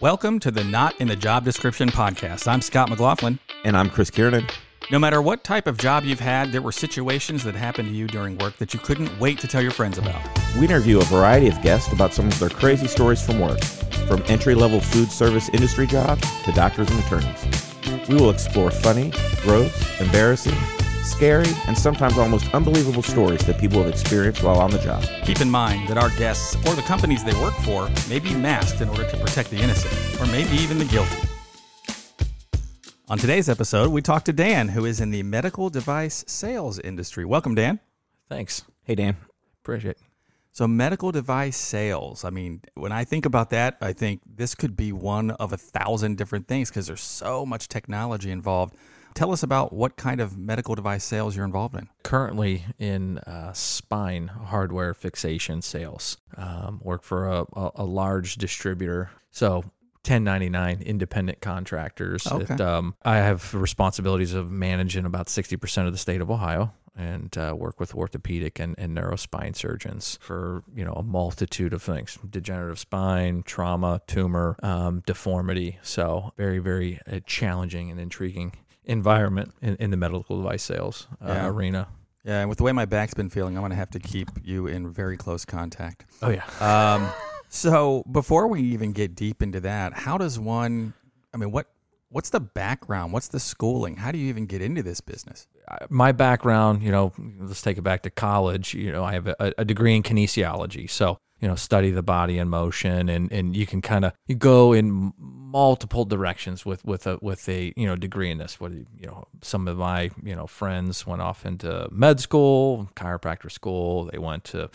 Welcome to the Not in the Job Description podcast. I'm Scott McLaughlin. And I'm Chris Kiernan. No matter what type of job you've had, there were situations that happened to you during work that you couldn't wait to tell your friends about. We interview a variety of guests about some of their crazy stories from work, from entry-level food service industry jobs to doctors and attorneys. We will explore funny, gross, embarrassing, scary, and sometimes almost unbelievable stories that people have experienced while on the job. Keep in mind that our guests or the companies they work for may be masked in order to protect the innocent, or maybe even the guilty. On today's episode, we talk to Dan, who is in the medical device sales industry. Welcome, Dan. Thanks. Hey, Dan. Appreciate it. So medical device sales, I mean, when I think about that, I think this could be one of 1,000 different things because there's so much technology involved. Tell us about what kind of medical device sales you're involved in. Currently in spine hardware fixation sales. Work for a large distributor. So 1099 independent contractors. Okay. I have responsibilities of managing about 60% of the state of Ohio and work with orthopedic and neurospine surgeons for, you know, a multitude of things: degenerative spine, trauma, tumor, deformity. So very, very challenging and intriguing environment in the medical device sales arena. Yeah, and with the way my back's been feeling, I'm going to have to keep you in very close contact. Oh, yeah. So before we even get deep into that, how does one, I mean, what's the background? What's the schooling? How do you even get into this business? My background, you know, let's take it back to college. You know, I have a degree in kinesiology. So, you know, study the body in motion, and you can kind of, you go in multiple directions with a you know, degree in this. What, you know, some of my, you know, friends went off into med school, chiropractor school. They went to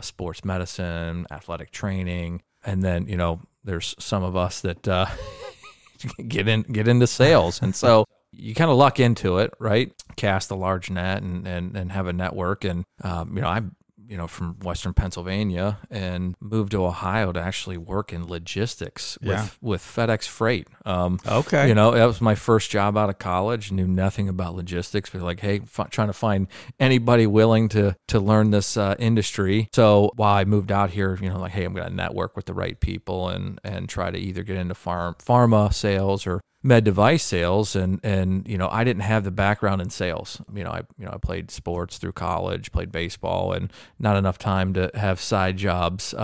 sports medicine, athletic training, and then, you know, there's some of us that get into sales, and so. You kind of luck into it, right? Cast a large net and have a network. And, you know, I'm, you know, from Western Pennsylvania and moved to Ohio to actually work in logistics with FedEx Freight. Okay. You know, that was my first job out of college. Knew nothing about logistics, but like, hey, trying to find anybody willing to learn this industry. So while I moved out here, you know, like, hey, I'm going to network with the right people and try to either get into pharma sales or med device sales. And, you know, I didn't have the background in sales. I played sports through college, played baseball, and not enough time to have side jobs,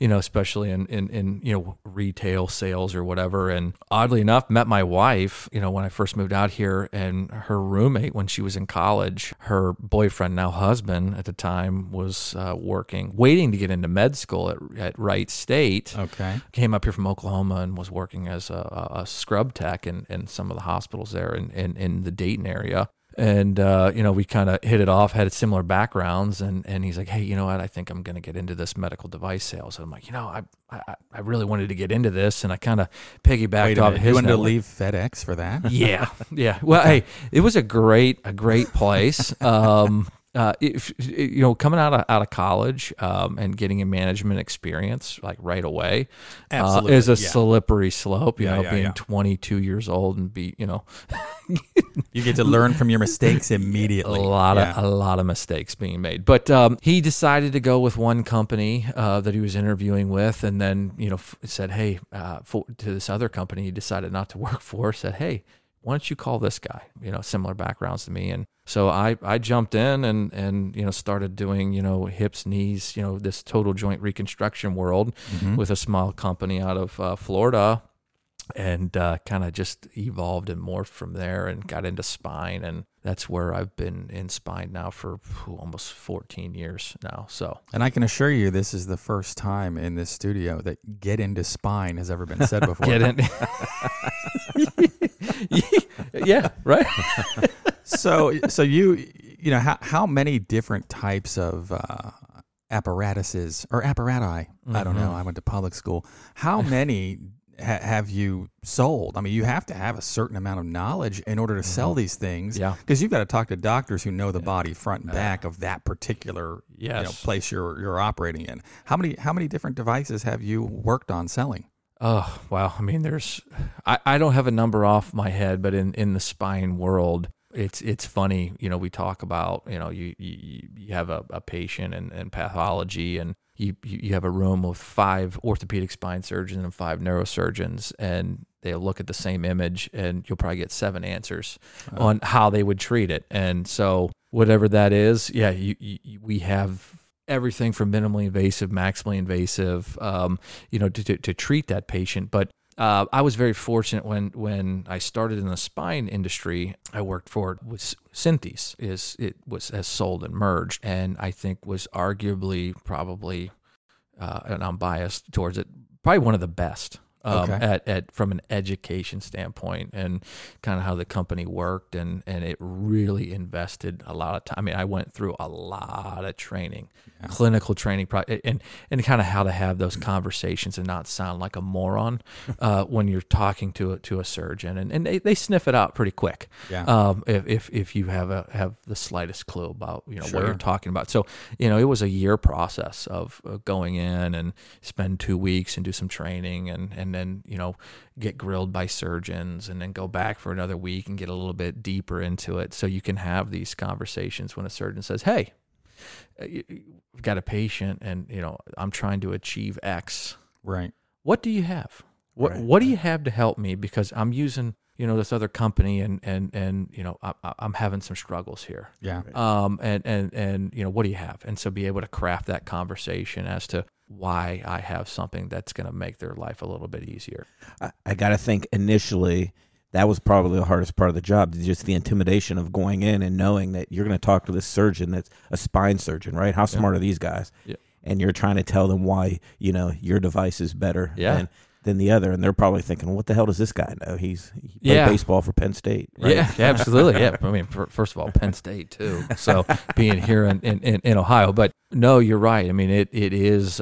you know, especially in, you know, retail sales or whatever. And oddly enough, met my wife, you know, when I first moved out here, and her roommate, when she was in college, her boyfriend, now husband at the time, was waiting to get into med school at Wright State. Okay. Came up here from Oklahoma and was working as a scrub tech in some of the hospitals there in the Dayton area. And, you know, we kind of hit it off, had similar backgrounds. And he's like, hey, you know what? I think I'm going to get into this medical device sales. And I'm like, you know, I really wanted to get into this. And I kind of piggybacked off his. You wanted to leave FedEx for that? Yeah. Yeah. Well, hey, it was a great place. If coming out of college and getting a management experience like right away is a slippery slope. You know, being 22 years old and you get to learn from your mistakes immediately. A lot of mistakes being made. But he decided to go with one company that he was interviewing with, and then said, "Hey," to this other company he decided not to work for. Said, "Hey, why don't you call this guy?" You know, similar backgrounds to me. And so I jumped in and, you know, started doing, you know, hips, knees, you know, this total joint reconstruction world with a small company out of Florida, and kind of just evolved and morphed from there and got into spine. And that's where I've been in spine now for almost 14 years now. So, and I can assure you, this is the first time in this studio that "get into spine" has ever been said before. Get in. Yeah, right. So you know, how many different types of apparatuses or apparati? Mm-hmm. I don't know. I went to public school. How many have you sold? I mean, you have to have a certain amount of knowledge in order to sell these things, because you've got to talk to doctors who know the body front and back of that particular place you're operating in. How many different devices have you worked on selling? Oh, wow. I mean, I don't have a number off my head, but in the spine world, it's funny, you know, we talk about, you know, you have a patient and pathology, and you have a room with 5 orthopedic spine surgeons and 5 neurosurgeons, and they look at the same image, and you'll probably get 7 answers on how they would treat it. And so whatever that is, yeah, we have everything from minimally invasive, maximally invasive, you know, to treat that patient. But I was very fortunate when I started in the spine industry. I worked for it was Synthes. It was sold and merged, and I think was arguably probably, and I'm biased towards it, probably one of the best from an education standpoint and kind of how the company worked, and it really invested a lot of time. I mean, I went through a lot of training, clinical training, and kind of how to have those conversations and not sound like a moron when you're talking to a surgeon, and they sniff it out pretty quick. Yeah. If you have the slightest clue about, you know, what you're talking about. So, you know, it was a year process of going in and spend 2 weeks and do some training and then, you know, get grilled by surgeons and then go back for another week and get a little bit deeper into it. So you can have these conversations when a surgeon says, hey, we've got a patient and, you know, I'm trying to achieve X. Right. What do you have? What do you have to help me? Because I'm using, you know, this other company and you know, I'm having some struggles here. Yeah. And, you know, what do you have? And so be able to craft that conversation as to why I have something that's going to make their life a little bit easier. I got to think initially that was probably the hardest part of the job, just the intimidation of going in and knowing that you're going to talk to this surgeon that's a spine surgeon, right? How smart are these guys? Yeah. And you're trying to tell them why, you know, your device is better than the other. And they're probably thinking, well, what the hell does this guy know? He played baseball for Penn State. Right? Yeah, absolutely. Yeah. I mean, first of all, Penn State too. So being here in Ohio, but no, you're right. I mean, it is,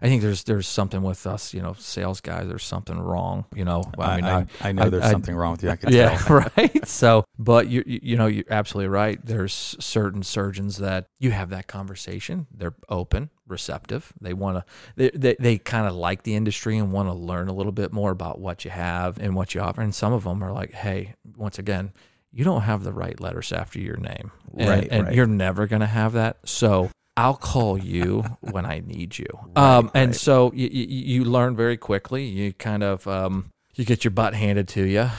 I think there's something with us, you know, sales guys, there's something wrong, you know, I mean, I know there's something wrong with you. I can tell. Right. So, but you know, you're absolutely right. There's certain surgeons that you have that conversation. They're open, receptive. They want to, they kind of like the industry and want to learn a little bit more about what you have and what you offer. And some of them are like, hey, once again, you don't have the right letters after your name. And you're never going to have that. So I'll call you when I need you. And so you learn very quickly. You kind of, you get your butt handed to you.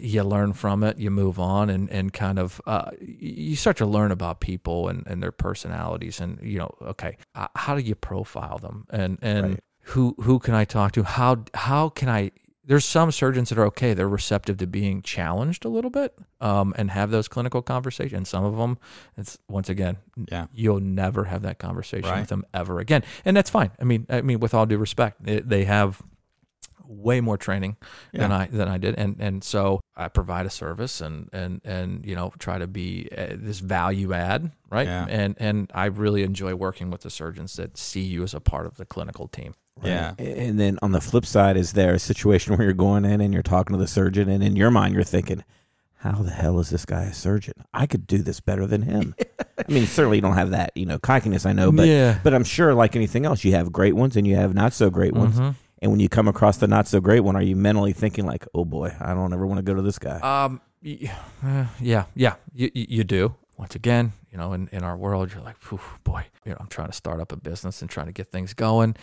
You learn from it, you move on and kind of, you start to learn about people and their personalities and, you know, okay, how do you profile them? And who can I talk to? How can I, there's some surgeons that are okay. They're receptive to being challenged a little bit and have those clinical conversations. And some of them, it's once again, you'll never have that conversation with them ever again. And that's fine. I mean, with all due respect, they have way more training than I did. And so I provide a service and you know, try to be this value add, right? Yeah. And I really enjoy working with the surgeons that see you as a part of the clinical team. Right. Yeah. And then on the flip side, is there a situation where you're going in and you're talking to the surgeon and in your mind you're thinking, how the hell is this guy a surgeon? I could do this better than him. I mean, certainly you don't have that, you know, cockiness, I know, but but I'm sure like anything else, you have great ones and you have not so great ones. Mm-hmm. And when you come across the not so great one, are you mentally thinking like, oh boy, I don't ever want to go to this guy? You do. Once again, you know, in our world, you're like, boy, you know, I'm trying to start up a business and trying to get things going.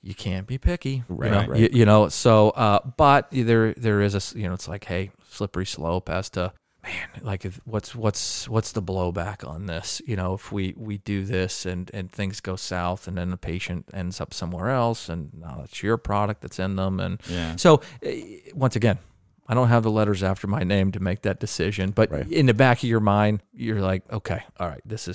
You can't be picky, right? You know, so, but there is a, you know, it's like, hey, slippery slope as to, man, like what's the blowback on this? You know, if we do this and things go south and then the patient ends up somewhere else and now it's your product that's in them. And so once again, I don't have the letters after my name to make that decision, but in the back of your mind, you're like, okay, all right, this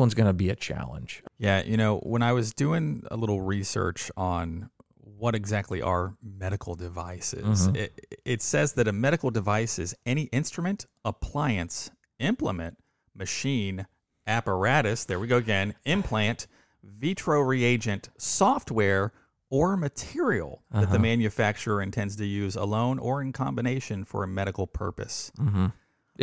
one's going to be a challenge. Yeah. You know, when I was doing a little research on what exactly are medical devices, mm-hmm. it says that a medical device is any instrument, appliance, implement, machine, apparatus, there we go again, implant, vitro reagent, software, or material that the manufacturer intends to use alone or in combination for a medical purpose. Mm-hmm.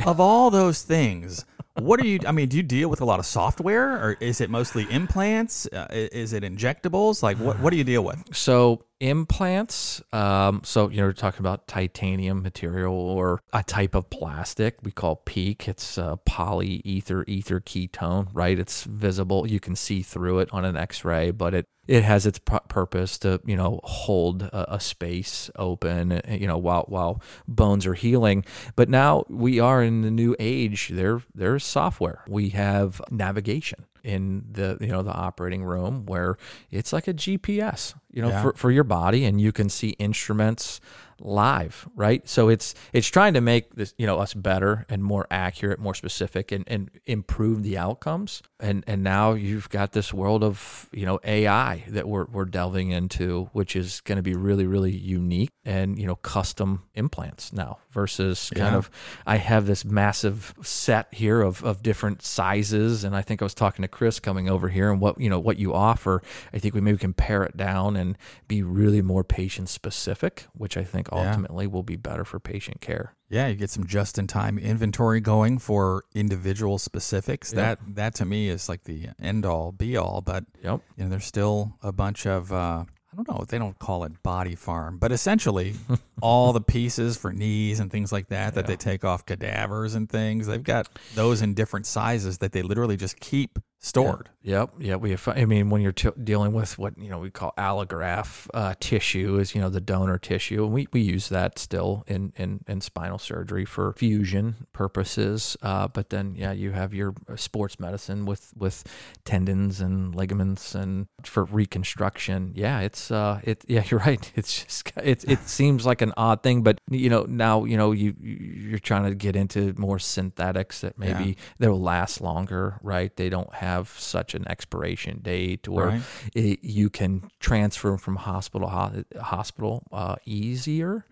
Of all those things, what are you, I mean, do you deal with a lot of software, or is it mostly implants? Is it injectables? Like, what do you deal with? So implants, so, you know, we're talking about titanium material or a type of plastic we call PEAK. It's a ether ketone, right? It's visible. You can see through it on an X-ray, but it has its purpose to, you know, hold a space open, you know, while bones are healing. But now we are in the new age. There's software. We have navigation in the, you know, the operating room, where it's like a GPS, you know, for your body, and you can see instruments live, right? So it's trying to make this, you know, us better and more accurate, more specific, and improve the outcomes. And now you've got this world of, you know, AI that we're delving into, which is going to be really, really unique, and, you know, custom implants now versus kind of, I have this massive set here of different sizes. And I think I was talking to Chris coming over here, and what you offer, I think we maybe can pare it down and be really more patient specific, which I think ultimately will be better for patient care. Yeah, you get some just-in-time inventory going for individual specifics. Yeah. That to me is like the end-all, be-all. But you know, there's still a bunch of I don't know, they don't call it body farm, but essentially all the pieces for knees and things like that that they take off cadavers and things. They've got those in different sizes that they literally just keep stored. Yep. Yeah. When you're dealing with what, you know, we call allograft tissue is, you know, the donor tissue. And we use that still in spinal surgery for fusion purposes. But then, you have your sports medicine with tendons and ligaments and for reconstruction. Yeah. You're right. It's just, it seems like an odd thing, but you know, now, you know, you're trying to get into more synthetics that maybe they'll last longer, right? They don't have such an expiration date, or you can transfer from hospital to hospital easier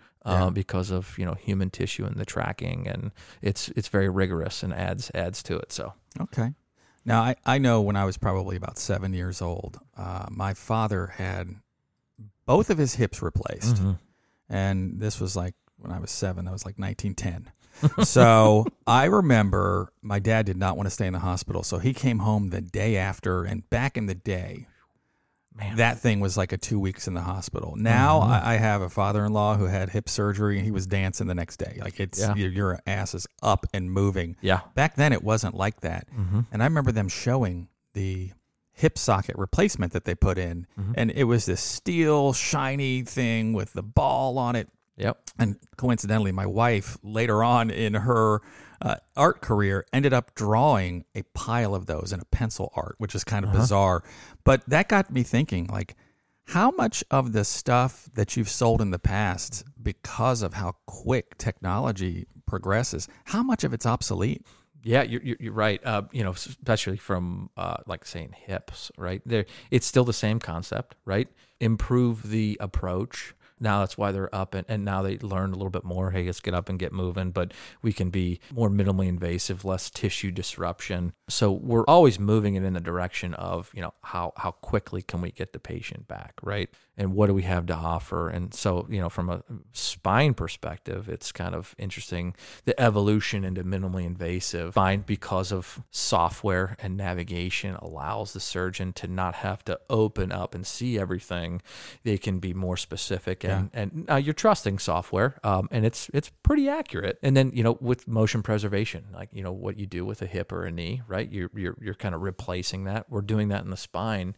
because of, you know, human tissue and the tracking, and it's very rigorous and adds to it. So okay, now I know when I was probably about 7 years old, my father had both of his hips replaced, and this was like when I was seven. That was like 1910. So I remember my dad did not want to stay in the hospital, so he came home the day after. And back in the day, that thing was like a 2 weeks in the hospital. Now I have a father-in-law who had hip surgery, and he was dancing the next day. Like it's your ass is up and moving. Yeah. Back then it wasn't like that. And I remember them showing the hip socket replacement that they put in, and it was this steel shiny thing with the ball on it. Yep. And coincidentally, my wife later on in her art career ended up drawing a pile of those in a pencil art, which is kind of bizarre. But that got me thinking, like, how much of the stuff that you've sold in the past, because of how quick technology progresses, how much of it's obsolete? Yeah, you're right. You know, especially from like saying hips, right? It's still the same concept, right? Improve the approach. Now that's why they're up, and now they learn a little bit more. Hey, let's get up and get moving, but we can be more minimally invasive, less tissue disruption. So we're always moving it in the direction of, you know, how quickly can we get the patient back, right? And what do we have to offer? And so, you know, from a spine perspective, it's kind of interesting, the evolution into minimally invasive spine, because of software and navigation allows the surgeon to not have to open up and see everything. They can be more specific, and you're trusting software, and it's pretty accurate. And then, you know, with motion preservation, like, you know, what you do with a hip or a knee, right? You're kind of replacing that. We're doing that in the spine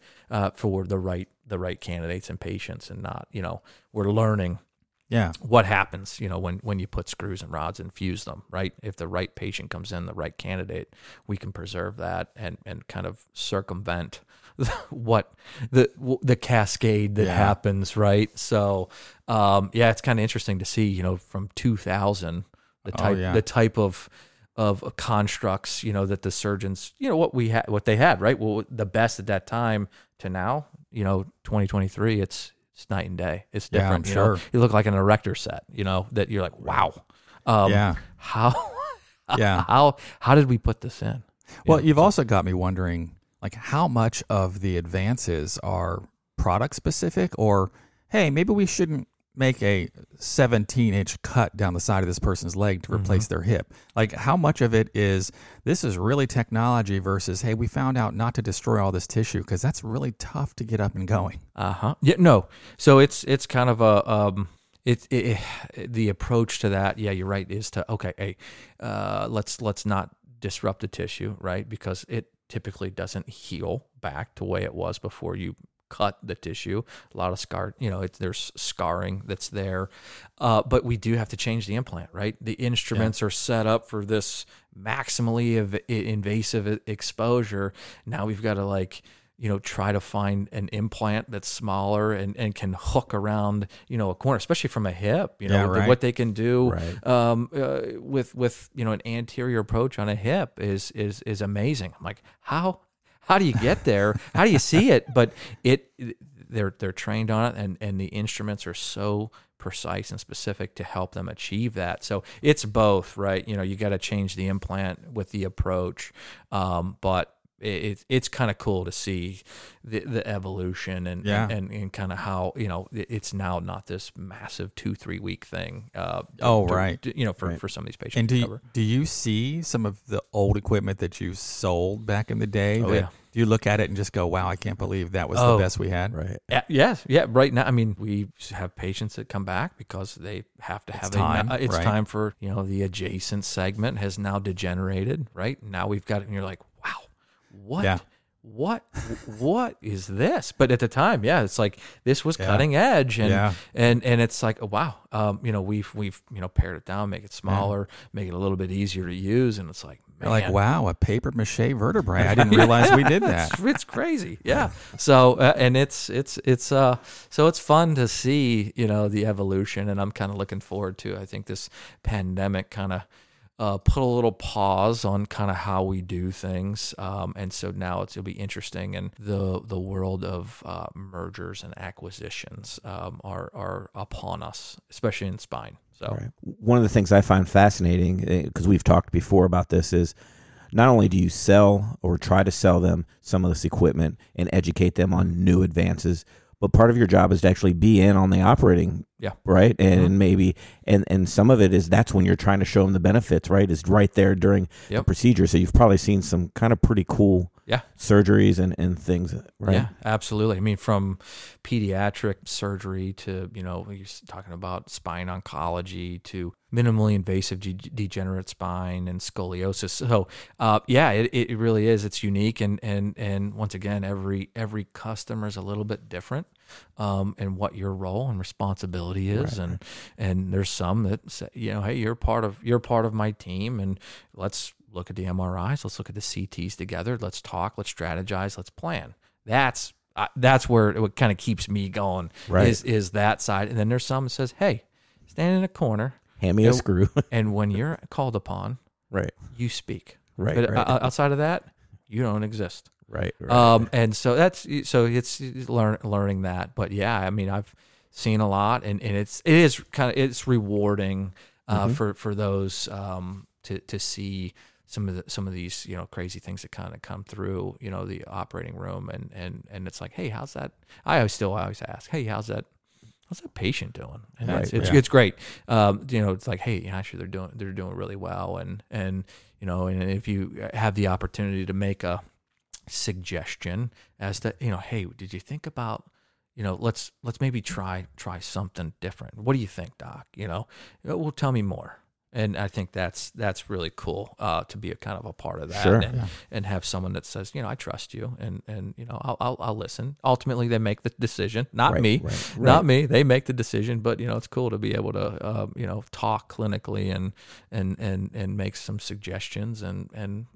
for the right candidates and patients, and not, you know, we're learning what happens, you know, when you put screws and rods and fuse them, right? If the right patient comes in, the right candidate, we can preserve that and kind of circumvent what the cascade that happens, right? So, it's kind of interesting to see, you know, from 2000, the type of constructs, you know, that the surgeons, you know, what they had, right? Well, the best at that time to now, you know, 2023, it's night and day. It's different. Yeah, I'm sure. You look like an erector set, you know, that you're like, wow, how did we put this in? Well, you've also got me wondering, like, how much of the advances are product specific, or, hey, maybe we shouldn't make a 17-inch cut down the side of this person's leg to replace their hip. Like, how much of it is, this is really technology versus, hey, we found out not to destroy all this tissue, because that's really tough to get up and going. Yeah, no. So it's kind of a... The approach to that, yeah, you're right, is to, okay, hey, let's not disrupt the tissue, right? Because it typically doesn't heal back to the way it was before you cut the tissue. A lot of scar, you know, there's scarring that's there. But we do have to change the implant, right? The instruments are set up for this maximally invasive exposure. Now we've got to, like, you know, try to find an implant that's smaller and can hook around, you know, a corner, especially from a hip, you know, what they can do with, you know, an anterior approach on a hip is amazing. I'm like, how do you get there? How do you see it? But they're trained on it, and the instruments are so precise and specific to help them achieve that. So it's both, right? You know, you got to change the implant with the approach. But it's kind of cool to see the evolution and kind of how, you know, it's now not this massive 2-3 week thing. For some of these patients. And do you see some of the old equipment that you sold back in the day? Do you look at it and just go, wow, I can't believe that was the best we had? Right. Yes. Right now, I mean, we have patients that come back because they have to have time for, you know, the adjacent segment has now degenerated. Right now we've got it, and you're like, wow. What is this? But at the time, it's like, this was cutting edge, and it's like, oh, wow, you know, we've you know, pared it down, make it smaller, make it a little bit easier to use, and it's like, man. Like, wow, a papier-mâché vertebrae. I didn't realize we did that. It's crazy. Yeah. So, and it's so it's fun to see, you know, the evolution, and I'm kind of looking forward to, I think this pandemic kind of put a little pause on kind of how we do things, and so now it'll be interesting. And the world of mergers and acquisitions are upon us, especially in spine. So one of the things I find fascinating, because we've talked before about this, is not only do you sell or try to sell them some of this equipment and educate them on new advances, but part of your job is to actually be in on the operating, right? And maybe, and some of it is, that's when you're trying to show them the benefits, right? Is right there during the procedure. So you've probably seen some kind of pretty cool surgeries and things, right? Yeah, absolutely. I mean, from pediatric surgery to, you know, you're talking about spine oncology to minimally invasive degenerate spine and scoliosis. So, it really is. It's unique. And once again, every customer is a little bit different, and what your role and responsibility is. Right. And there's some that say, you know, hey, you're part of my team, and let's look at the MRIs. Let's look at the CTs together. Let's talk, let's strategize, let's plan. That's where it kind of keeps me going, is that side. And then there's some that says, hey, stand in a corner, hand me a screw. And when you're called upon, you speak. But outside of that, you don't exist. And so it's learning that. But yeah, I mean, I've seen a lot, and it is kind of, it's rewarding for those to see some of these, you know, crazy things that kind of come through, you know, the operating room, and it's like, hey, how's that? I always ask, hey, how's that patient doing? And it's great. You know, it's like, hey, actually they're doing really well, and you know, and if you have the opportunity to make a suggestion as to, you know, hey, did you think about, you know, let's maybe try something different. What do you think, doc? You know, well, tell me more. And I think that's really cool to be a kind of a part of that, and have someone that says, you know, I trust you, and you know, I'll listen. Ultimately, they make the decision, not me. They make the decision, but you know, it's cool to be able to you know, talk clinically and make some suggestions, and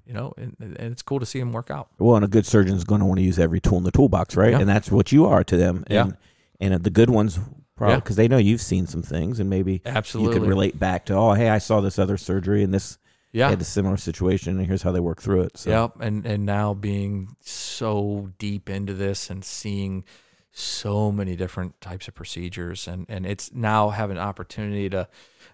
you know, and it's cool to see them work out. Well, and a good surgeon is going to want to use every tool in the toolbox, right? Yeah. And that's what you are to them. And the good ones. Because they know you've seen some things, and maybe you could relate back to, oh, hey, I saw this other surgery, and this had a similar situation, and here's how they work through it. So. And now being so deep into this and seeing so many different types of procedures, and it's now have an opportunity to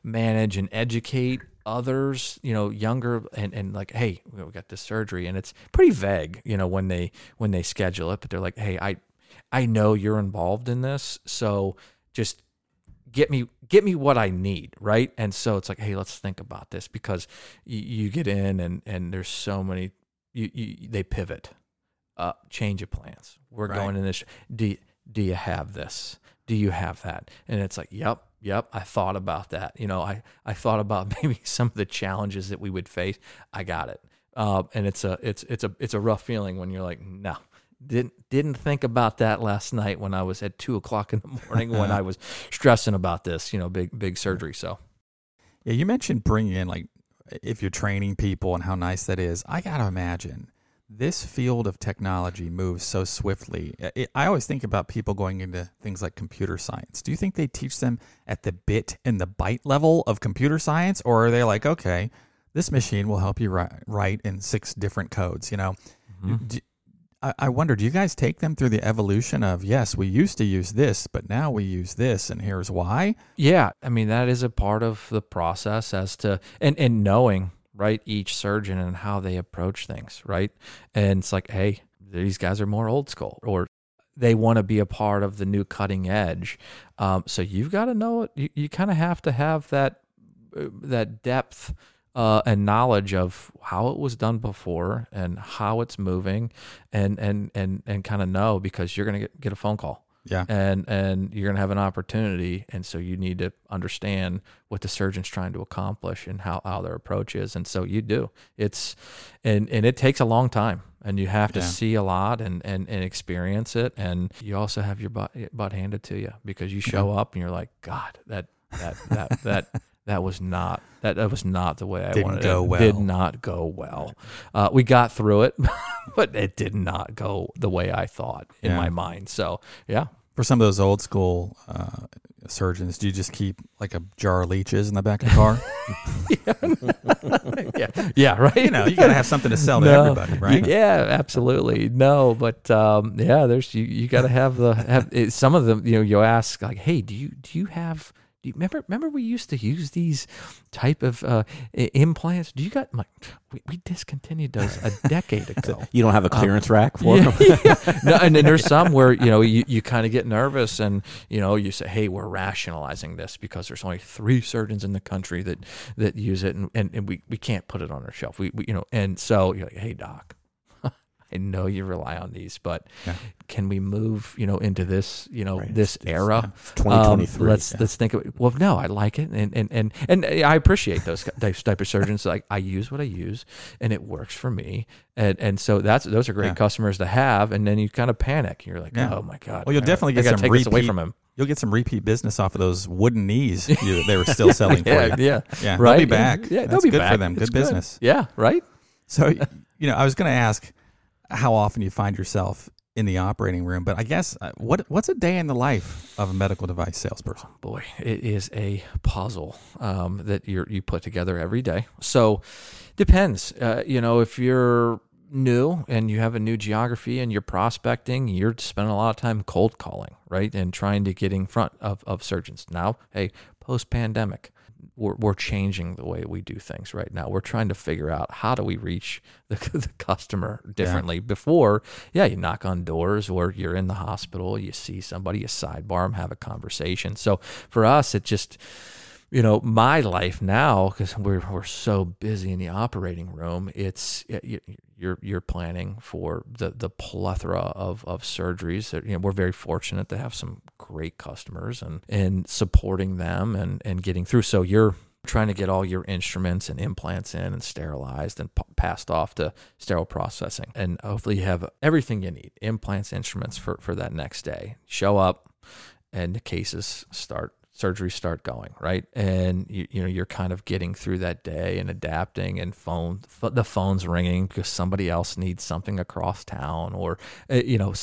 manage and educate others, you know, younger, and like, hey, we got this surgery, and it's pretty vague, you know, when they schedule it, but they're like, hey, I know you're involved in this, so just get me what I need, right? And so it's like, hey, let's think about this, because you get in and there's so many, they pivot, change of plans. We're right. Going in this. Do you have this? Do you have that? And it's like, yep, I thought about that. You know, I thought about maybe some of the challenges that we would face. I got it. And it's a rough feeling when you're like, no. Didn't think about that last night when I was at 2:00 in the morning when I was stressing about this, you know, big surgery. So, yeah, you mentioned bringing in, like, if you're training people and how nice that is. I gotta imagine this field of technology moves so swiftly. I always think about people going into things like computer science. Do you think they teach them at the bit and the byte level of computer science, or are they like, okay, this machine will help you write in 6 different codes? You know. Mm-hmm. I wonder, do you guys take them through the evolution of, yes, we used to use this, but now we use this, and here's why? Yeah, I mean, that is a part of the process as to, and knowing, right, each surgeon and how they approach things, right? And it's like, hey, these guys are more old school, or they want to be a part of the new cutting edge. So you've got to know it. You kind of have to have that depth and knowledge of how it was done before and how it's moving, and kind of know, because you're going to get a phone call, yeah, and you're going to have an opportunity, and so you need to understand what the surgeon's trying to accomplish and how their approach is, and so you do. It's and it takes a long time, and you have to see a lot and experience it, and you also have your butt handed to you, because you show up and you're like, God, that. That was not the way I wanted it. Did not go well. We got through it, but it did not go the way I thought in my mind. So, yeah. For some of those old school surgeons, do you just keep like a jar of leeches in the back of the car? yeah, right. You know, you got to have something to sell to everybody, right? Yeah, absolutely. No, but yeah, there's you got to have some of them. You know, you ask like, hey, do you have? Remember we used to use these type of implants? Do you got? I'm like, we discontinued those a decade ago. You don't have a clearance rack for them? Yeah. No, and then there's some where, you know, you kind of get nervous, and, you know, you say, hey, we're rationalizing this because there's only 3 surgeons in the country that use it, and we can't put it on our shelf. We you know, and so you're like, hey, doc, I know you rely on these, but can we move, you know, into this, you know, this era? 2023. Let's think of it. Well, no, I like it. And I appreciate those type of surgeons. Like, I use what I use and it works for me. And so those are great customers to have. And then you kind of panic. You're like, oh my God. Well, you'll definitely get some repeat away from him. You'll get some repeat business off of those wooden knees they were still selling for you. Yeah. Right. They'll be back. Yeah, they'll be back. Good for them. Good business. Yeah. Right. So, you know, I was going to ask how often you find yourself in the operating room, but I guess what's a day in the life of a medical device salesperson? Oh boy, it is a puzzle that you put together every day. So depends, you know, if you're new and you have a new geography and you're prospecting, you're spending a lot of time cold calling, right? And trying to get in front of surgeons. Now, hey, post pandemic, we're changing the way we do things right now. We're trying to figure out how do we reach the customer differently. Before, you knock on doors, or you're in the hospital, you see somebody, you sidebar them, have a conversation. So for us, it just, you know, my life now, because we're so busy in the operating room, it's you're planning for the plethora of surgeries that, you know, we're very fortunate to have some great customers, and supporting them and getting through. So you're trying to get all your instruments and implants in and sterilized and passed off to sterile processing, and hopefully you have everything you need, implants, instruments for that next day. Show up, and the cases start. Surgeries start going, right? And you know, you're kind of getting through that day and adapting, and the phone's ringing because somebody else needs something across town, or, you know,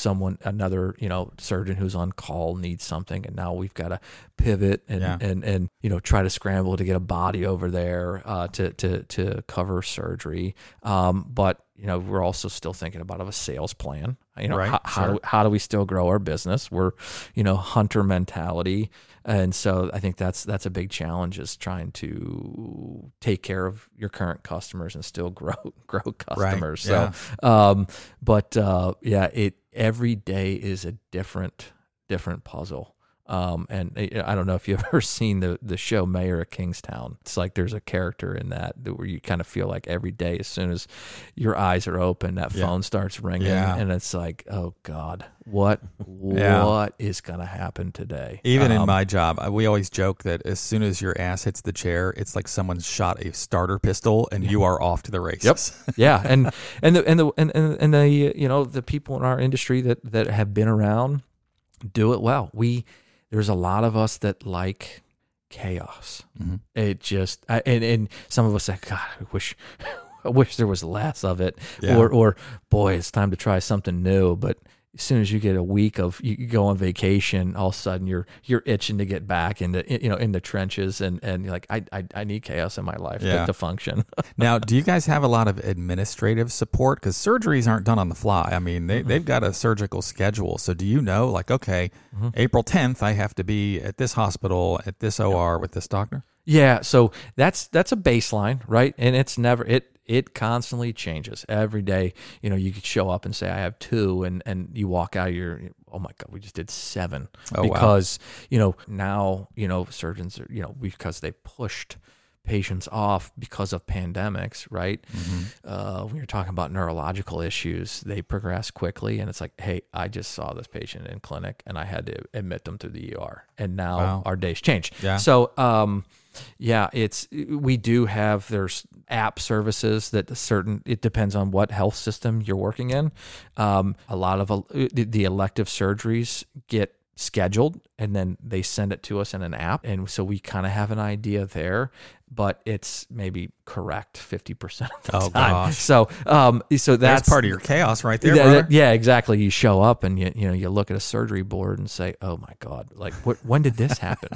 another, you know, surgeon who's on call needs something, and now we've got to pivot and you know, try to scramble to get a body over there to cover surgery. But you know, we're also still thinking about a sales plan. You know, how do we still grow our business? We're, you know, hunter mentality, and so I think that's a big challenge, is trying to take care of your current customers and still grow customers. Right. Yeah. So, every day is a different puzzle. And I don't know if you've ever seen the show Mayor of Kingstown. It's like there's a character in that where you kind of feel like every day, as soon as your eyes are open, that phone starts ringing, and it's like, oh God, what is going to happen today? Even in my job, we always joke that as soon as your ass hits the chair, it's like someone shot a starter pistol and you are off to the races. Yep. Yeah. And the you know, the people in our industry that have been around do it well. There's a lot of us that like chaos. Mm-hmm. It just, and some of us say, God, I wish there was less of it. Yeah. Or boy, it's time to try something new. But as soon as you get a week of, you go on vacation, all of a sudden you're itching to get back in the trenches and you're like, I need chaos in my life to function. Now, do you guys have a lot of administrative support? Because surgeries aren't done on the fly. I mean, they've got a surgical schedule. So do you know, like, okay, April 10th, I have to be at this hospital, at this OR with this doctor? Yeah. So that's a baseline, right? And it's never, it constantly changes every day. You know, you could show up and say, I have two, and you walk out of your, oh my God, we just did seven. Oh, because, wow. You know, now, you know, surgeons are, you know, because they pushed patients off because of pandemics, right? Mm-hmm. When you're talking about neurological issues, they progress quickly. And it's like, hey, I just saw this patient in clinic and I had to admit them to the ER. And now our days change. Yeah. So, yeah, we do have, there's app services that it depends on what health system you're working in. A lot of the elective surgeries get scheduled and then they send it to us in an app. And so we kind of have an idea there, but it's maybe correct 50% of the time. Gosh. So, so that's part of your chaos right there. Yeah, exactly. You show up and you look at a surgery board and say, oh my God, like when did this happen?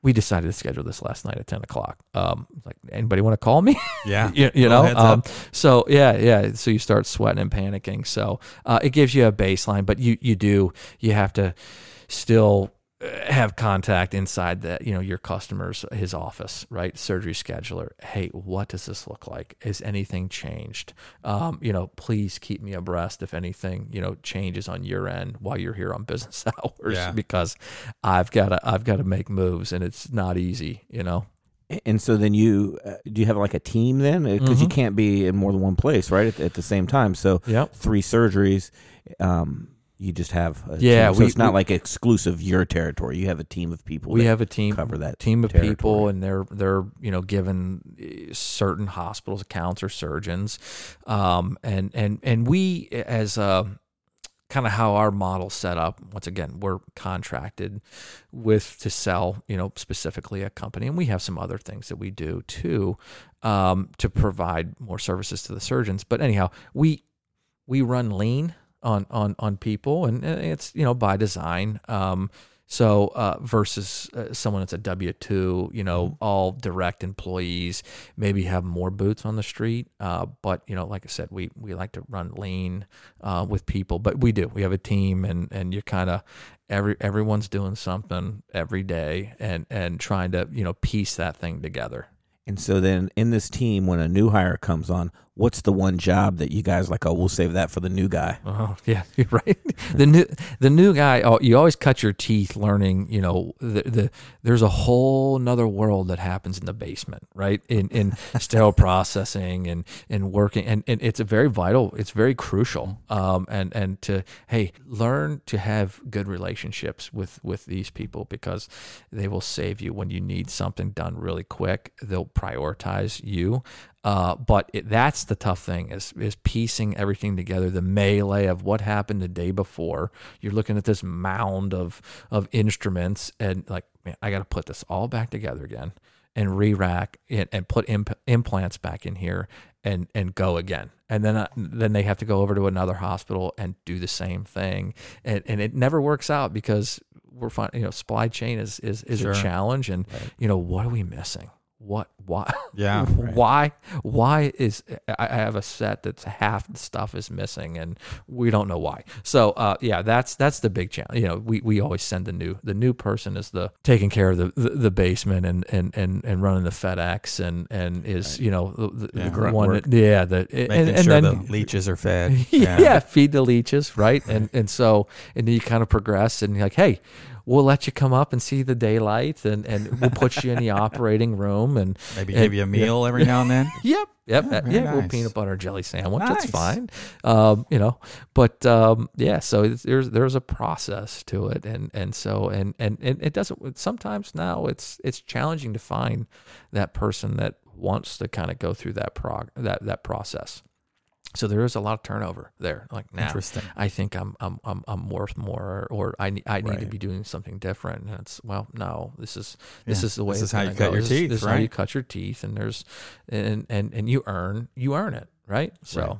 We decided to schedule this last night at 10 o'clock. Like, anybody want to call me? Yeah. you know? So, yeah. So you start sweating and panicking. So it gives you a baseline, but you have to still have contact inside that, you know, your customer's, his office, right? Surgery scheduler. Hey, what does this look like? Is anything changed? You know, please keep me abreast if anything, you know, changes on your end while you're here on business hours, because I've got to make moves and it's not easy, you know? And so then do you have like a team then? Because you can't be in more than one place, right? At the same time. So 3 surgeries, you just have a team. So it's not like exclusive your territory. You have a team of people. We have a team cover that team of territory. People, and they're you know, given certain hospitals accounts or surgeons, and we as kind of how our model's set up. Once again, we're contracted with to sell, you know, specifically a company, and we have some other things that we do too, to provide more services to the surgeons. But anyhow, we run lean on people, and it's, you know, by design. So versus someone that's a W-2, you know, all direct employees, maybe have more boots on the street. But, you know, like I said, we like to run lean with people, but we have a team, and you kind of, everyone's doing something every day and trying to, you know, piece that thing together. And so then in this team, when a new hire comes on, what's the one job that you guys like, oh, we'll save that for the new guy? Oh, yeah, you're right. The new guy, oh, you always cut your teeth learning, you know, there's a whole nother world that happens in the basement, right? In sterile processing and working. And it's a very vital, it's very crucial. And to, hey, learn to have good relationships with these people, because they will save you when you need something done really quick. They'll prioritize you. But that's the tough thing is piecing everything together, the melee of what happened the day before. You're looking at this mound of instruments and like, man, I got to put this all back together again and re-rack and put implants back in here and go again. And then they have to go over to another hospital and do the same thing. And it never works out because we're finding, you know, supply chain is a challenge. And, you know, what are we missing? What why? Yeah. Right. Why is, I have a set that's half the stuff is missing and we don't know why. So yeah, that's the big challenge. You know, we always send the new person is the taking care of the basement and running the FedEx and is, right. You know, the one work. Yeah. Making sure the leeches are fed. Yeah. Yeah. Feed the leeches. Right. And so you kind of progress and you're like, hey, we'll let you come up and see the daylight and we'll put you in the operating room and maybe give you a meal every now and then. Yep. Oh, yeah. Nice. We'll peanut butter and jelly sandwich. Nice. That's fine. You know, but yeah, so there's a process to it. And so it doesn't, sometimes now it's challenging to find that person that wants to kind of go through that process. So there is a lot of turnover there. Like, nah, I think I'm worth more, or I need to be doing something different. And it's, well, no, this is the way. This is how you cut your teeth. This is how you cut your teeth, and there's and you earn it, right? So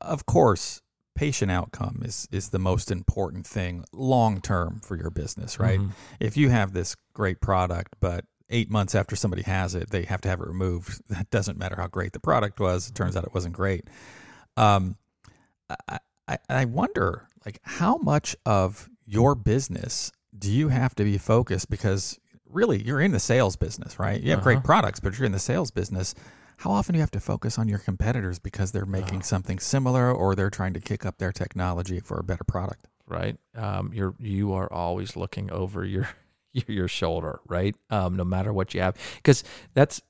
of course, patient outcome is the most important thing long term for your business, right? Mm-hmm. If you have this great product, but 8 months after somebody has it, they have to have it removed. That doesn't matter how great the product was. It turns out it wasn't great. I wonder, like, how much of your business do you have to be focused? Because really, you're in the sales business, right? You have great products, but you're in the sales business. How often do you have to focus on your competitors because they're making something similar or they're trying to kick up their technology for a better product? Right. You are always looking over your shoulder, right? No matter what you have, because that's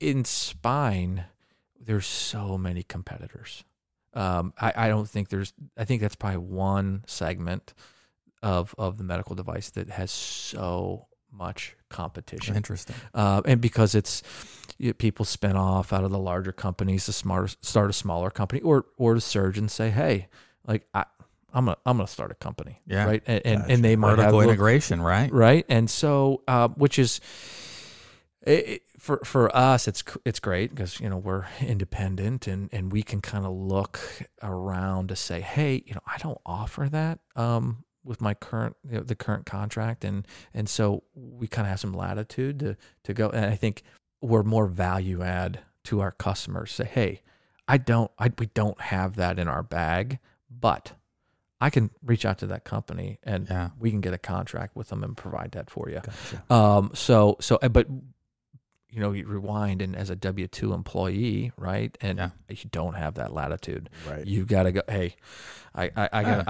in spine. There's so many competitors. I don't think there's. I think that's probably one segment of the medical device that has so much competition. Interesting. And because it's people spin off out of the larger companies to start a smaller company, or the surgeons say, hey, like I'm gonna start a company, right? And they might have integration, right? And so, which is for us, it's great because, you know, we're independent and we can kind of look around to say, hey, you know, I don't offer that with my current the current contract, and so we kind of have some latitude to go. And I think we're more value add to our customers. Say, hey, we don't have that in our bag, but I can reach out to that company and we can get a contract with them and provide that for you. Gotcha. But you know, you rewind, and as a W-2 employee, right? And you don't have that latitude. Right. You've got to go, hey, I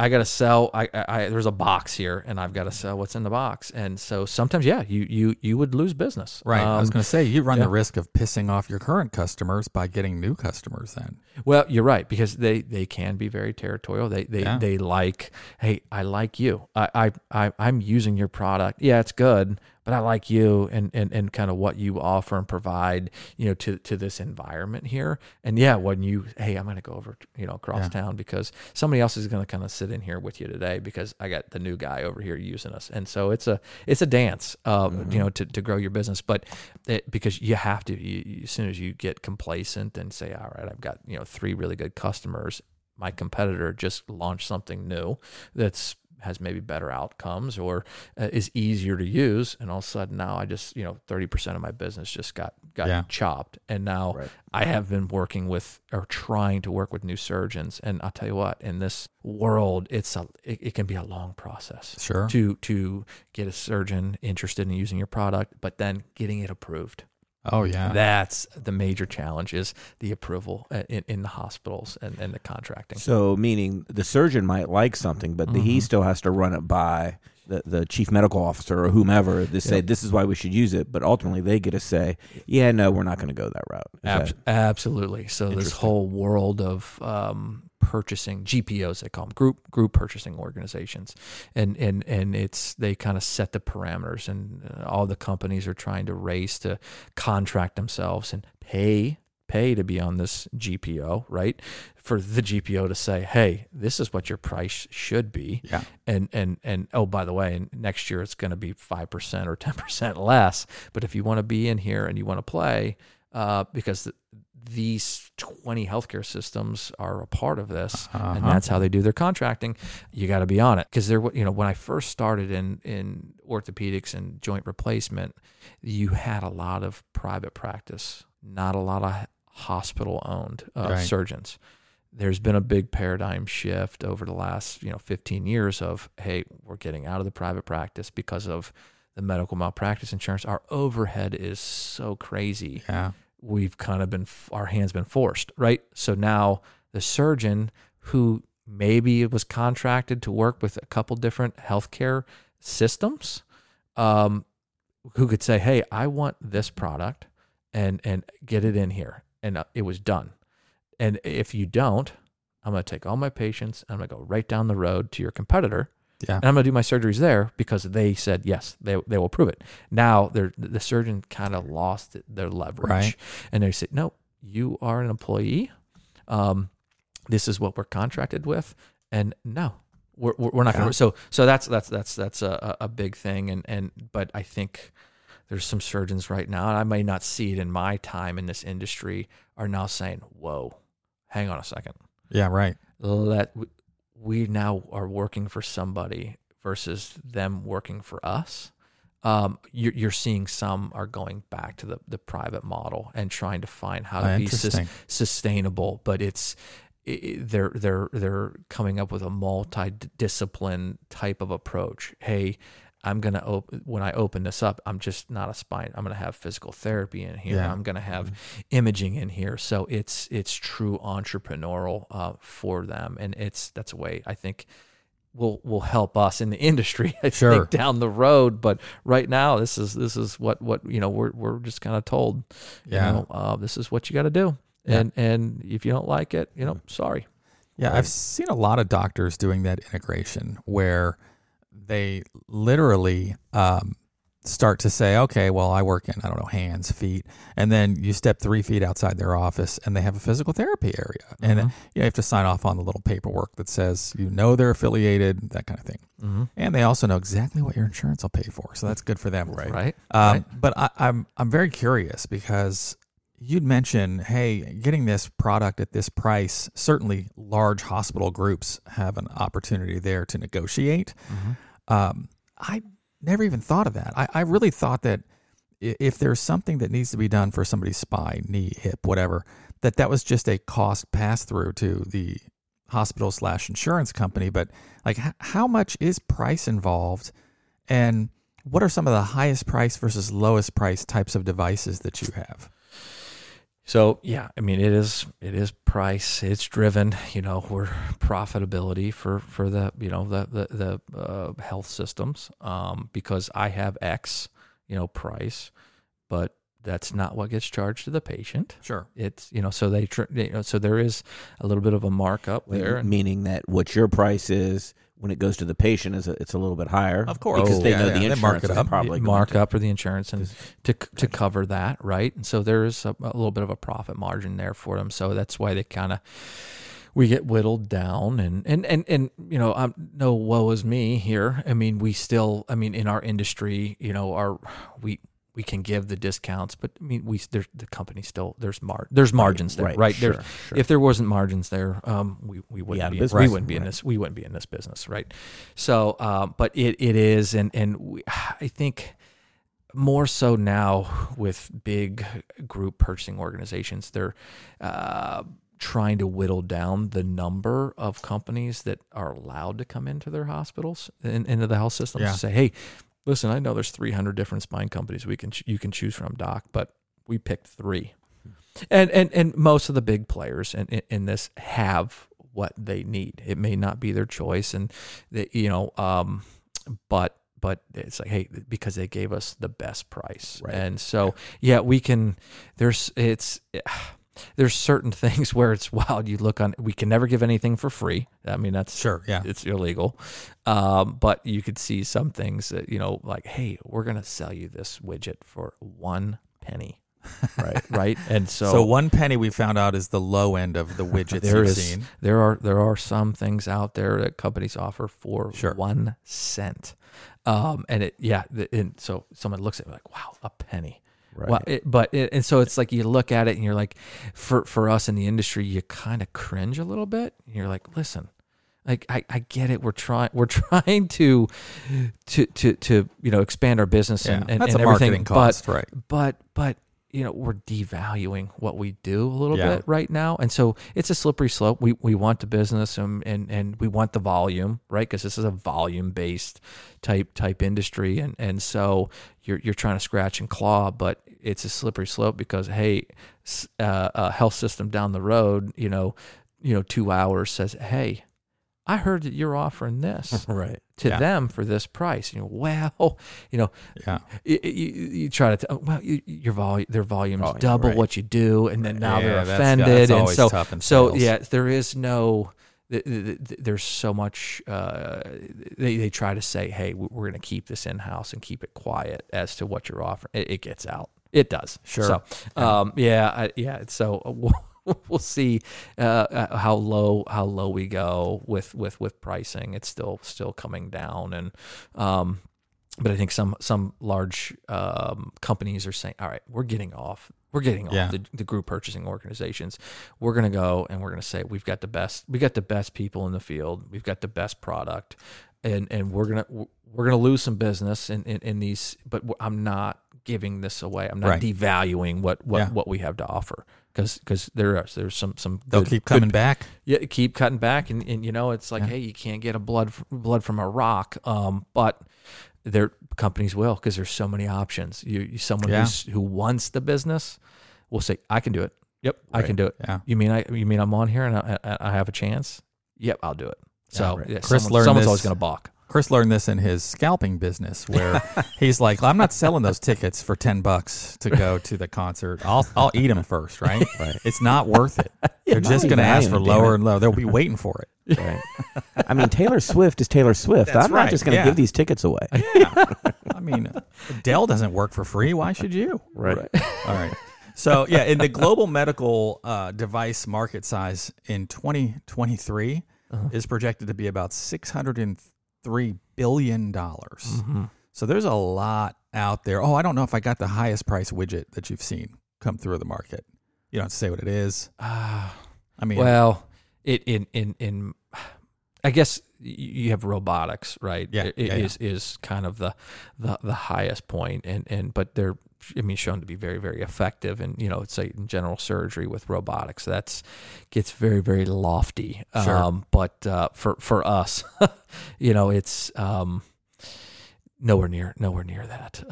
gotta sell. I there's a box here, and I've got to sell what's in the box. And so sometimes, you would lose business. Right. I was going to say you run the risk of pissing off your current customers by getting new customers. Then. Well, you're right, because they can be very territorial. They like, hey, I like you. I'm using your product. Yeah, it's good. But I like you and kind of what you offer and provide, you know, to this environment here. And I'm going to go over, you know, across town because somebody else is going to kind of sit in here with you today because I got the new guy over here using us. And so it's a dance, you know, to grow your business, but because you have to, as soon as you get complacent and say, all right, I've got, you know, 3 really good customers, my competitor just launched something new that's has maybe better outcomes or is easier to use. And all of a sudden now I just, you know, 30% of my business just got chopped. And now I have been working with or trying to work with new surgeons. And I'll tell you what, in this world, it can be a long process to get a surgeon interested in using your product, but then getting it approved. Oh yeah, that's the major challenge is the approval in the hospitals and the contracting. So meaning the surgeon might like something, but he still has to run it by the chief medical officer or whomever to say this is why we should use it. But ultimately, they get to say, "Yeah, no, we're not going to go that route." Absolutely. So this whole world of purchasing GPOs, they call them group purchasing organizations, and it's they kind of set the parameters, and all the companies are trying to race to contract themselves and pay to be on this GPO, right? For the GPO to say, hey, this is what your price should be. Yeah. And oh, by the way, next year it's going to be 5% or 10% less. But if you want to be in here and you want to play, because these 20 healthcare systems are a part of this, and that's how they do their contracting. You got to be on it, because there, you know, when I first started in orthopedics and joint replacement, you had a lot of private practice, not a lot of hospital-owned surgeons. There's been a big paradigm shift over the last, 15 years of, hey, we're getting out of the private practice because of the medical malpractice insurance. Our overhead is so crazy. Yeah. We've kind of been, our hand's been forced, right? So now the surgeon who maybe was contracted to work with a couple different healthcare systems, who could say, hey, I want this product and get it in here. And it was done. And if you don't, I'm going to take all my patients and I'm going to go right down the road to your competitor. Yeah. And I'm going to do my surgeries there because they said, yes, they will prove it. Now the surgeon kind of lost their leverage. Right. And they said, no, you are an employee. This is what we're contracted with. And no, we're not going to. So that's a big thing. But I think there's some surgeons right now, and I may not see it in my time in this industry, are now saying, whoa. Hang on a second. Yeah, right. We now are working for somebody versus them working for us. You're seeing some are going back to the private model and trying to find how to be sustainable. But they're coming up with a multi-discipline type of approach. Hey, I'm going to when I open this up, I'm just not a spine. I'm going to have physical therapy in here. Yeah. I'm going to have imaging in here. So it's true entrepreneurial for them. And that's a way I think will help us in the industry, I think down the road. But right now this is what we're just kind of told, this is what you got to do. Yeah. And if you don't like it, sorry. Yeah. Right. I've seen a lot of doctors doing that integration where they literally start to say, okay, well, I work in, hands, feet. And then you step 3 feet outside their office and they have a physical therapy area. And you have to sign off on the little paperwork that says, they're affiliated, that kind of thing. Mm-hmm. And they also know exactly what your insurance will pay for. So that's good for them. Right. But I'm very curious because you'd mentioned, hey, getting this product at this price, certainly large hospital groups have an opportunity there to negotiate. Mm-hmm. I never even thought of that. I really thought that if there's something that needs to be done for somebody's spine, knee, hip, whatever, that was just a cost pass through to the hospital / insurance company. But like, how much is price involved? And what are some of the highest price versus lowest price types of devices that you have? So it is price. It's driven. We're profitability for the the health systems because I have X price, but that's not what gets charged to the patient. Sure, it's so so there is a little bit of a markup there, meaning that what your price is when it goes to the patient it's a little bit higher, of course, because they know the insurance is probably mark up or the insurance and to cover that, right? And so there is a little bit of a profit margin there for them. So that's why they we get whittled down and I'm no woe is me here. We still, in our industry, we can give the discounts, but the company still, there's margins there, right? Sure, If there wasn't margins there, we wouldn't be in this business, right? So, but it is, and I think more so now with big group purchasing organizations, they're trying to whittle down the number of companies that are allowed to come into their hospitals and into the health systems to say, hey. Listen, I know there's 300 different spine companies you can choose from, Doc, but we picked 3, and most of the big players in this have what they need. It may not be their choice, and they, but it's like, hey, because they gave us the best price, right. And so we can. There's certain things where it's wild. You look on, we can never give anything for free. That's it's illegal. But you could see some things that, like, hey, we're going to sell you this widget for 1 penny. Right. And so 1 penny we found out is the low end of the widgets you've seen. There are some things out there that companies offer for 1 cent. And so someone looks at me like, wow, a penny. Right. Well, and so it's like you look at it and you're like, for us in the industry, you kind of cringe a little bit. You're like, listen, like I get it. We're trying to expand our business and everything, cost, but, right. But we're devaluing what we do a little bit right now. And so it's a slippery slope. We want the business and we want the volume, right? Because this is a volume-based type industry. And so you're trying to scratch and claw, but it's a slippery slope because, hey, a health system down the road, 2 hours says, hey, I heard that you're offering this to them for this price. You try to their volume's double what you do, and then now they're offended, there is no. There's so much. They try to say, hey, we're going to keep this in house and keep it quiet as to what you're offering. It gets out. It does. Sure. So, So. We'll see how low we go with pricing. It's still coming down, and but I think some large companies are saying, all right, we're getting off the group purchasing organizations. We're going to go and we're going to say we got the best people in the field. We've got the best product, and we're gonna lose some business in these. But I'm not giving this away. I'm not devaluing what we have to offer. Because there's some they'll keep coming back. Yeah, keep cutting back, and it's like, hey, you can't get a blood from a rock. But their companies will, because there's so many options. Someone who wants the business will say, I can do it. Yep, right. I can do it. Yeah. You mean I'm on here and I have a chance? Yep, I'll do it. So someone's always going to balk. Chris learned this in his scalping business, where he's like, "I'm not selling those tickets for $10 to go to the concert. I'll eat them first, right? It's not worth it. They're just going to ask for lower and lower. They'll be waiting for it. Right. I mean, Taylor Swift is Taylor Swift. That's I'm not just going to give these tickets away. Yeah. I mean, Dell doesn't work for free. Why should you? Right. All right. So yeah, in the global medical device market size in 2023 is projected to be about $603 billion. Mm-hmm. So there's a lot out there. Oh, I don't know if I got the highest price widget that you've seen come through the market. You don't have to say what it is. I guess you have robotics, right? Yeah, is kind of the highest point, and but they're shown to be very, very effective, and it's like in general surgery with robotics that's gets very, very lofty. Sure. But for us, it's nowhere near that.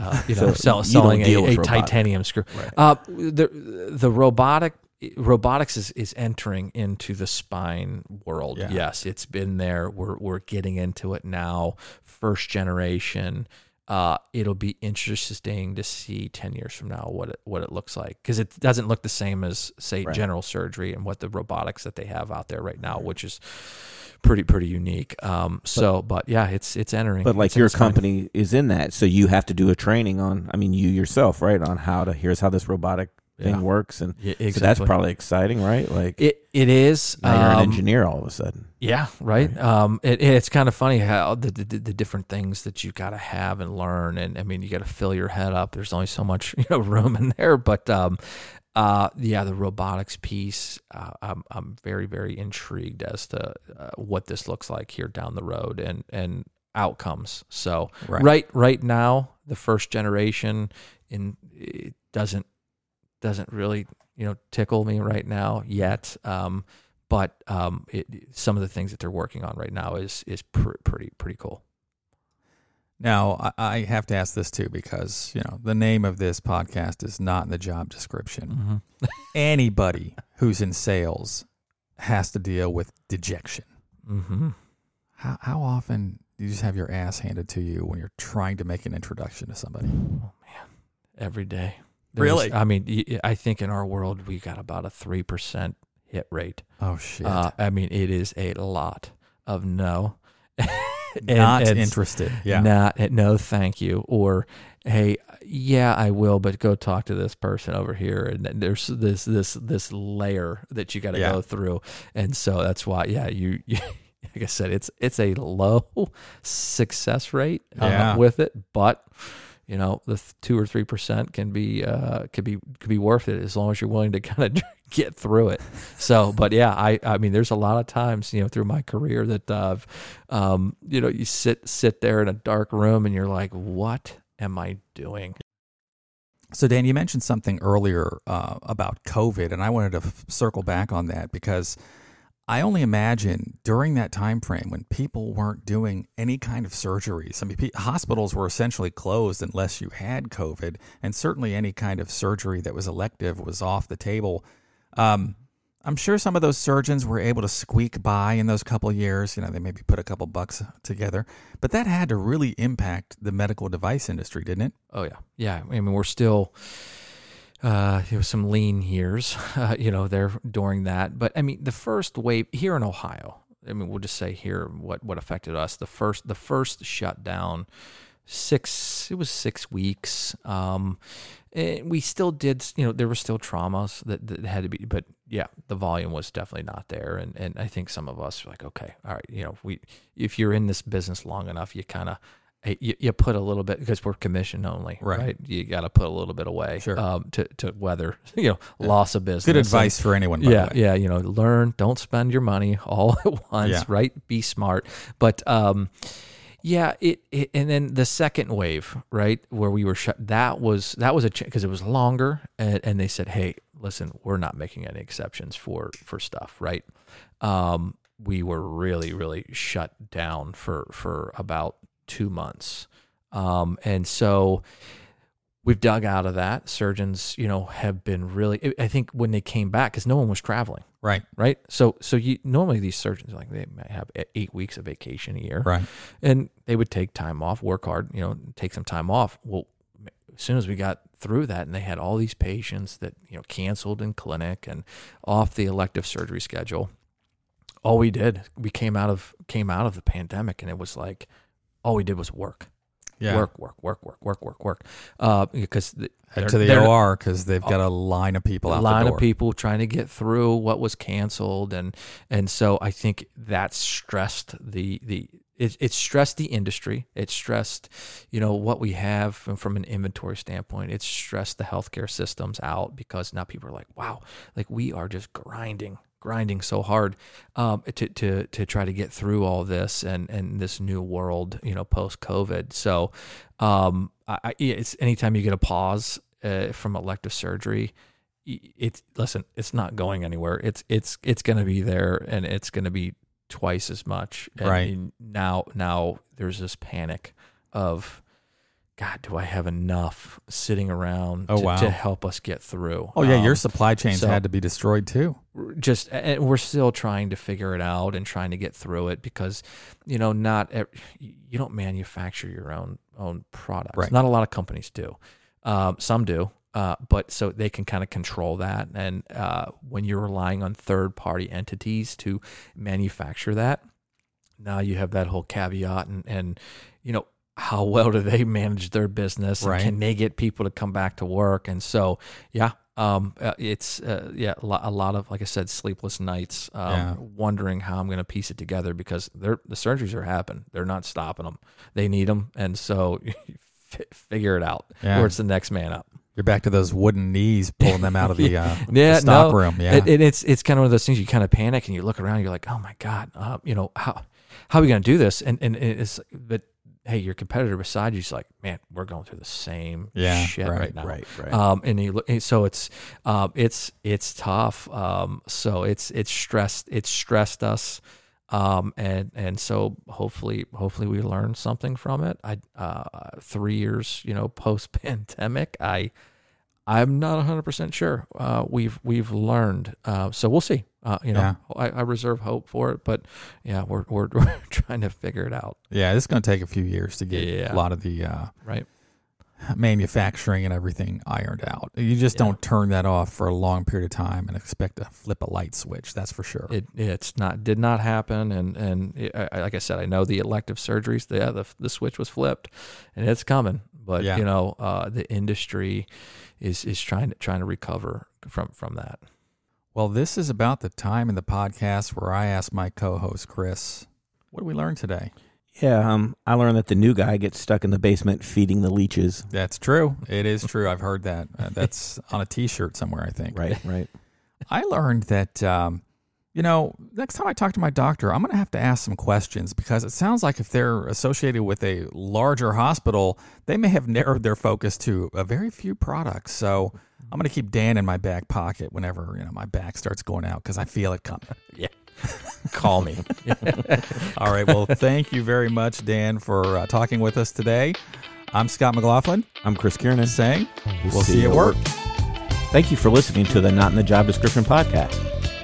Selling a titanium screw. Right. The robotics is entering into the spine world. Yeah. Yes, it's been there. We're getting into it now. First generation. It'll be interesting to see 10 years from now what it looks like, because it doesn't look the same as, say, general surgery and what the robotics that they have out there right now, which is pretty unique. It's entering. But like your company is in that, so you have to do a training on. I mean, you yourself, right, on here's how this robotic thing works, and so that's probably exciting, right? Like it is. Now you're an engineer all of a sudden. Yeah, right. It's kind of funny how the different things that you got to have and learn, and I mean, you got to fill your head up. There's only so much room in there, but the robotics piece, I'm very, very intrigued as to what this looks like here down the road and outcomes. So right now, the first generation it doesn't really, tickle me right now yet. But some of the things that they're working on right now is pretty cool. Now, I have to ask this too, because, the name of this podcast is not in the job description. Mm-hmm. Anybody who's in sales has to deal with dejection. Mm-hmm. How often do you just have your ass handed to you when you're trying to make an introduction to somebody? Oh, man. Every day. Really? I think in our world, we got about a 3% hit rate. Oh, shit. It is a lot of no. Not interested. Yeah. No, thank you. Or, hey, yeah, I will, but go talk to this person over here. And there's this layer that you got to go through. And so that's why, you like I said, it's a low success rate with it, but you know, the 2 or 3% could be worth it as long as you're willing to kind of get through it. So, but yeah, I mean, there's a lot of times, you know, through my career that I've, you know, you sit there in a dark room and you're like, what am I doing? So Dan, you mentioned something earlier about COVID, and I wanted to circle back on that because I only imagine during that time frame when people weren't doing any kind of surgeries. I mean, hospitals were essentially closed unless you had COVID, and certainly any kind of surgery that was elective was off the table. I'm sure some of those surgeons were able to squeak by in those couple of years. You know, they maybe put a couple bucks together, but that had to really impact the medical device industry, didn't it? Oh yeah, yeah. I mean, we're still. There was some lean years, you know, there during that. But I mean, the first wave here in Ohio, I mean, we'll just say here what affected us. The first shutdown, it was 6 weeks. And we still did, you know, there were still traumas that had to be, but yeah, the volume was definitely not there. And I think some of us were like, okay, all right, you know, if you're in this business long enough, you kind of, you put a little bit, because we're commission only, right? You got to put a little bit away, sure. To weather, you know, loss of business. Good advice for anyone, by the way. Yeah, you know, learn, don't spend your money all at once, right? Be smart. But and then the second wave, right, where we were shut, that was a change because it was longer, and they said, hey, listen, we're not making any exceptions for stuff, right? We were really, really shut down for about 2 months. And so we've dug out of that. Surgeons, you know, have been really, I think when they came back, because no one was traveling. Right. So you normally these surgeons, like they might have 8 weeks of vacation a year. Right. And they would take time off, work hard, you know, take some time off. Well, as soon as we got through that and they had all these patients that, you know, canceled in clinic and off the elective surgery schedule, all we did, we came out of the pandemic and it was like, all we did was work, work. Because to the OR, because they've got a line of people out the door. A line of people trying to get through what was canceled, and so I think that stressed it stressed the industry. It stressed, you know, what we have from an inventory standpoint. It stressed the healthcare systems out because now people are like, wow, like we are just grinding so hard to try to get through all this and this new world, you know, post COVID. So it's anytime you get a pause from elective surgery, it's not going anywhere. It's going to be there and it's going to be twice as much. And right now there's this panic of, God, do I have enough sitting around to help us get through? Oh, yeah, your supply chains had to be destroyed too. And we're still trying to figure it out and trying to get through it because, you know, you don't manufacture your own products. Right. Not a lot of companies do. Some do, but so they can kind of control that. And when you're relying on third-party entities to manufacture that, now you have that whole caveat and you know, how well do they manage their business? And can they get people to come back to work? And so, yeah, it's a lot of, like I said, sleepless nights, wondering how I'm going to piece it together because the surgeries are happening. They're not stopping them. They need them. And so figure it out or it's the next man up. You're back to those wooden knees pulling them out of the, the stock room. Yeah. It's kind of one of those things you kind of panic and you look around and you're like, oh my God, you know, how are we going to do this? And it's, but hey, your competitor beside you is like, man, we're going through the same shit right now. Right. And you look, so it's tough. So it's stressed us. And so hopefully we learn something from it. 3 years, you know, post pandemic, I'm not 100% sure. We've learned. So we'll see. You know, I reserve hope for it, but yeah, we're trying to figure it out. Yeah, it's going to take a few years to get a lot of the manufacturing and everything ironed out. You just don't turn that off for a long period of time and expect to flip a light switch. That's for sure. It did not happen. And like I said, I know the elective surgeries. The switch was flipped, and it's coming. But you know, the industry is trying to recover from that. Well, this is about the time in the podcast where I ask my co-host, Chris, what did we learn today? Yeah, I learned that the new guy gets stuck in the basement feeding the leeches. That's true. It is true. I've heard that. That's on a T-shirt somewhere, I think. Right, right. I learned that, next time I talk to my doctor, I'm going to have to ask some questions, because it sounds like if they're associated with a larger hospital, they may have narrowed their focus to a very few products. So I'm going to keep Dan in my back pocket whenever my back starts going out, because I feel it coming. Yeah. Call me. All right. Well, thank you very much, Dan, for talking with us today. I'm Scott McLaughlin. I'm Chris Kiernan. Saying we'll see you at work. Thank you for listening to the Not in the Job Description podcast.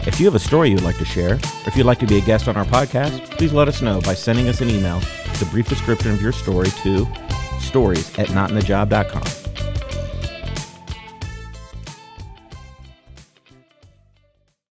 If you have a story you'd like to share, or if you'd like to be a guest on our podcast, please let us know by sending us an email with a brief description of your story to stories@notinthejob.com.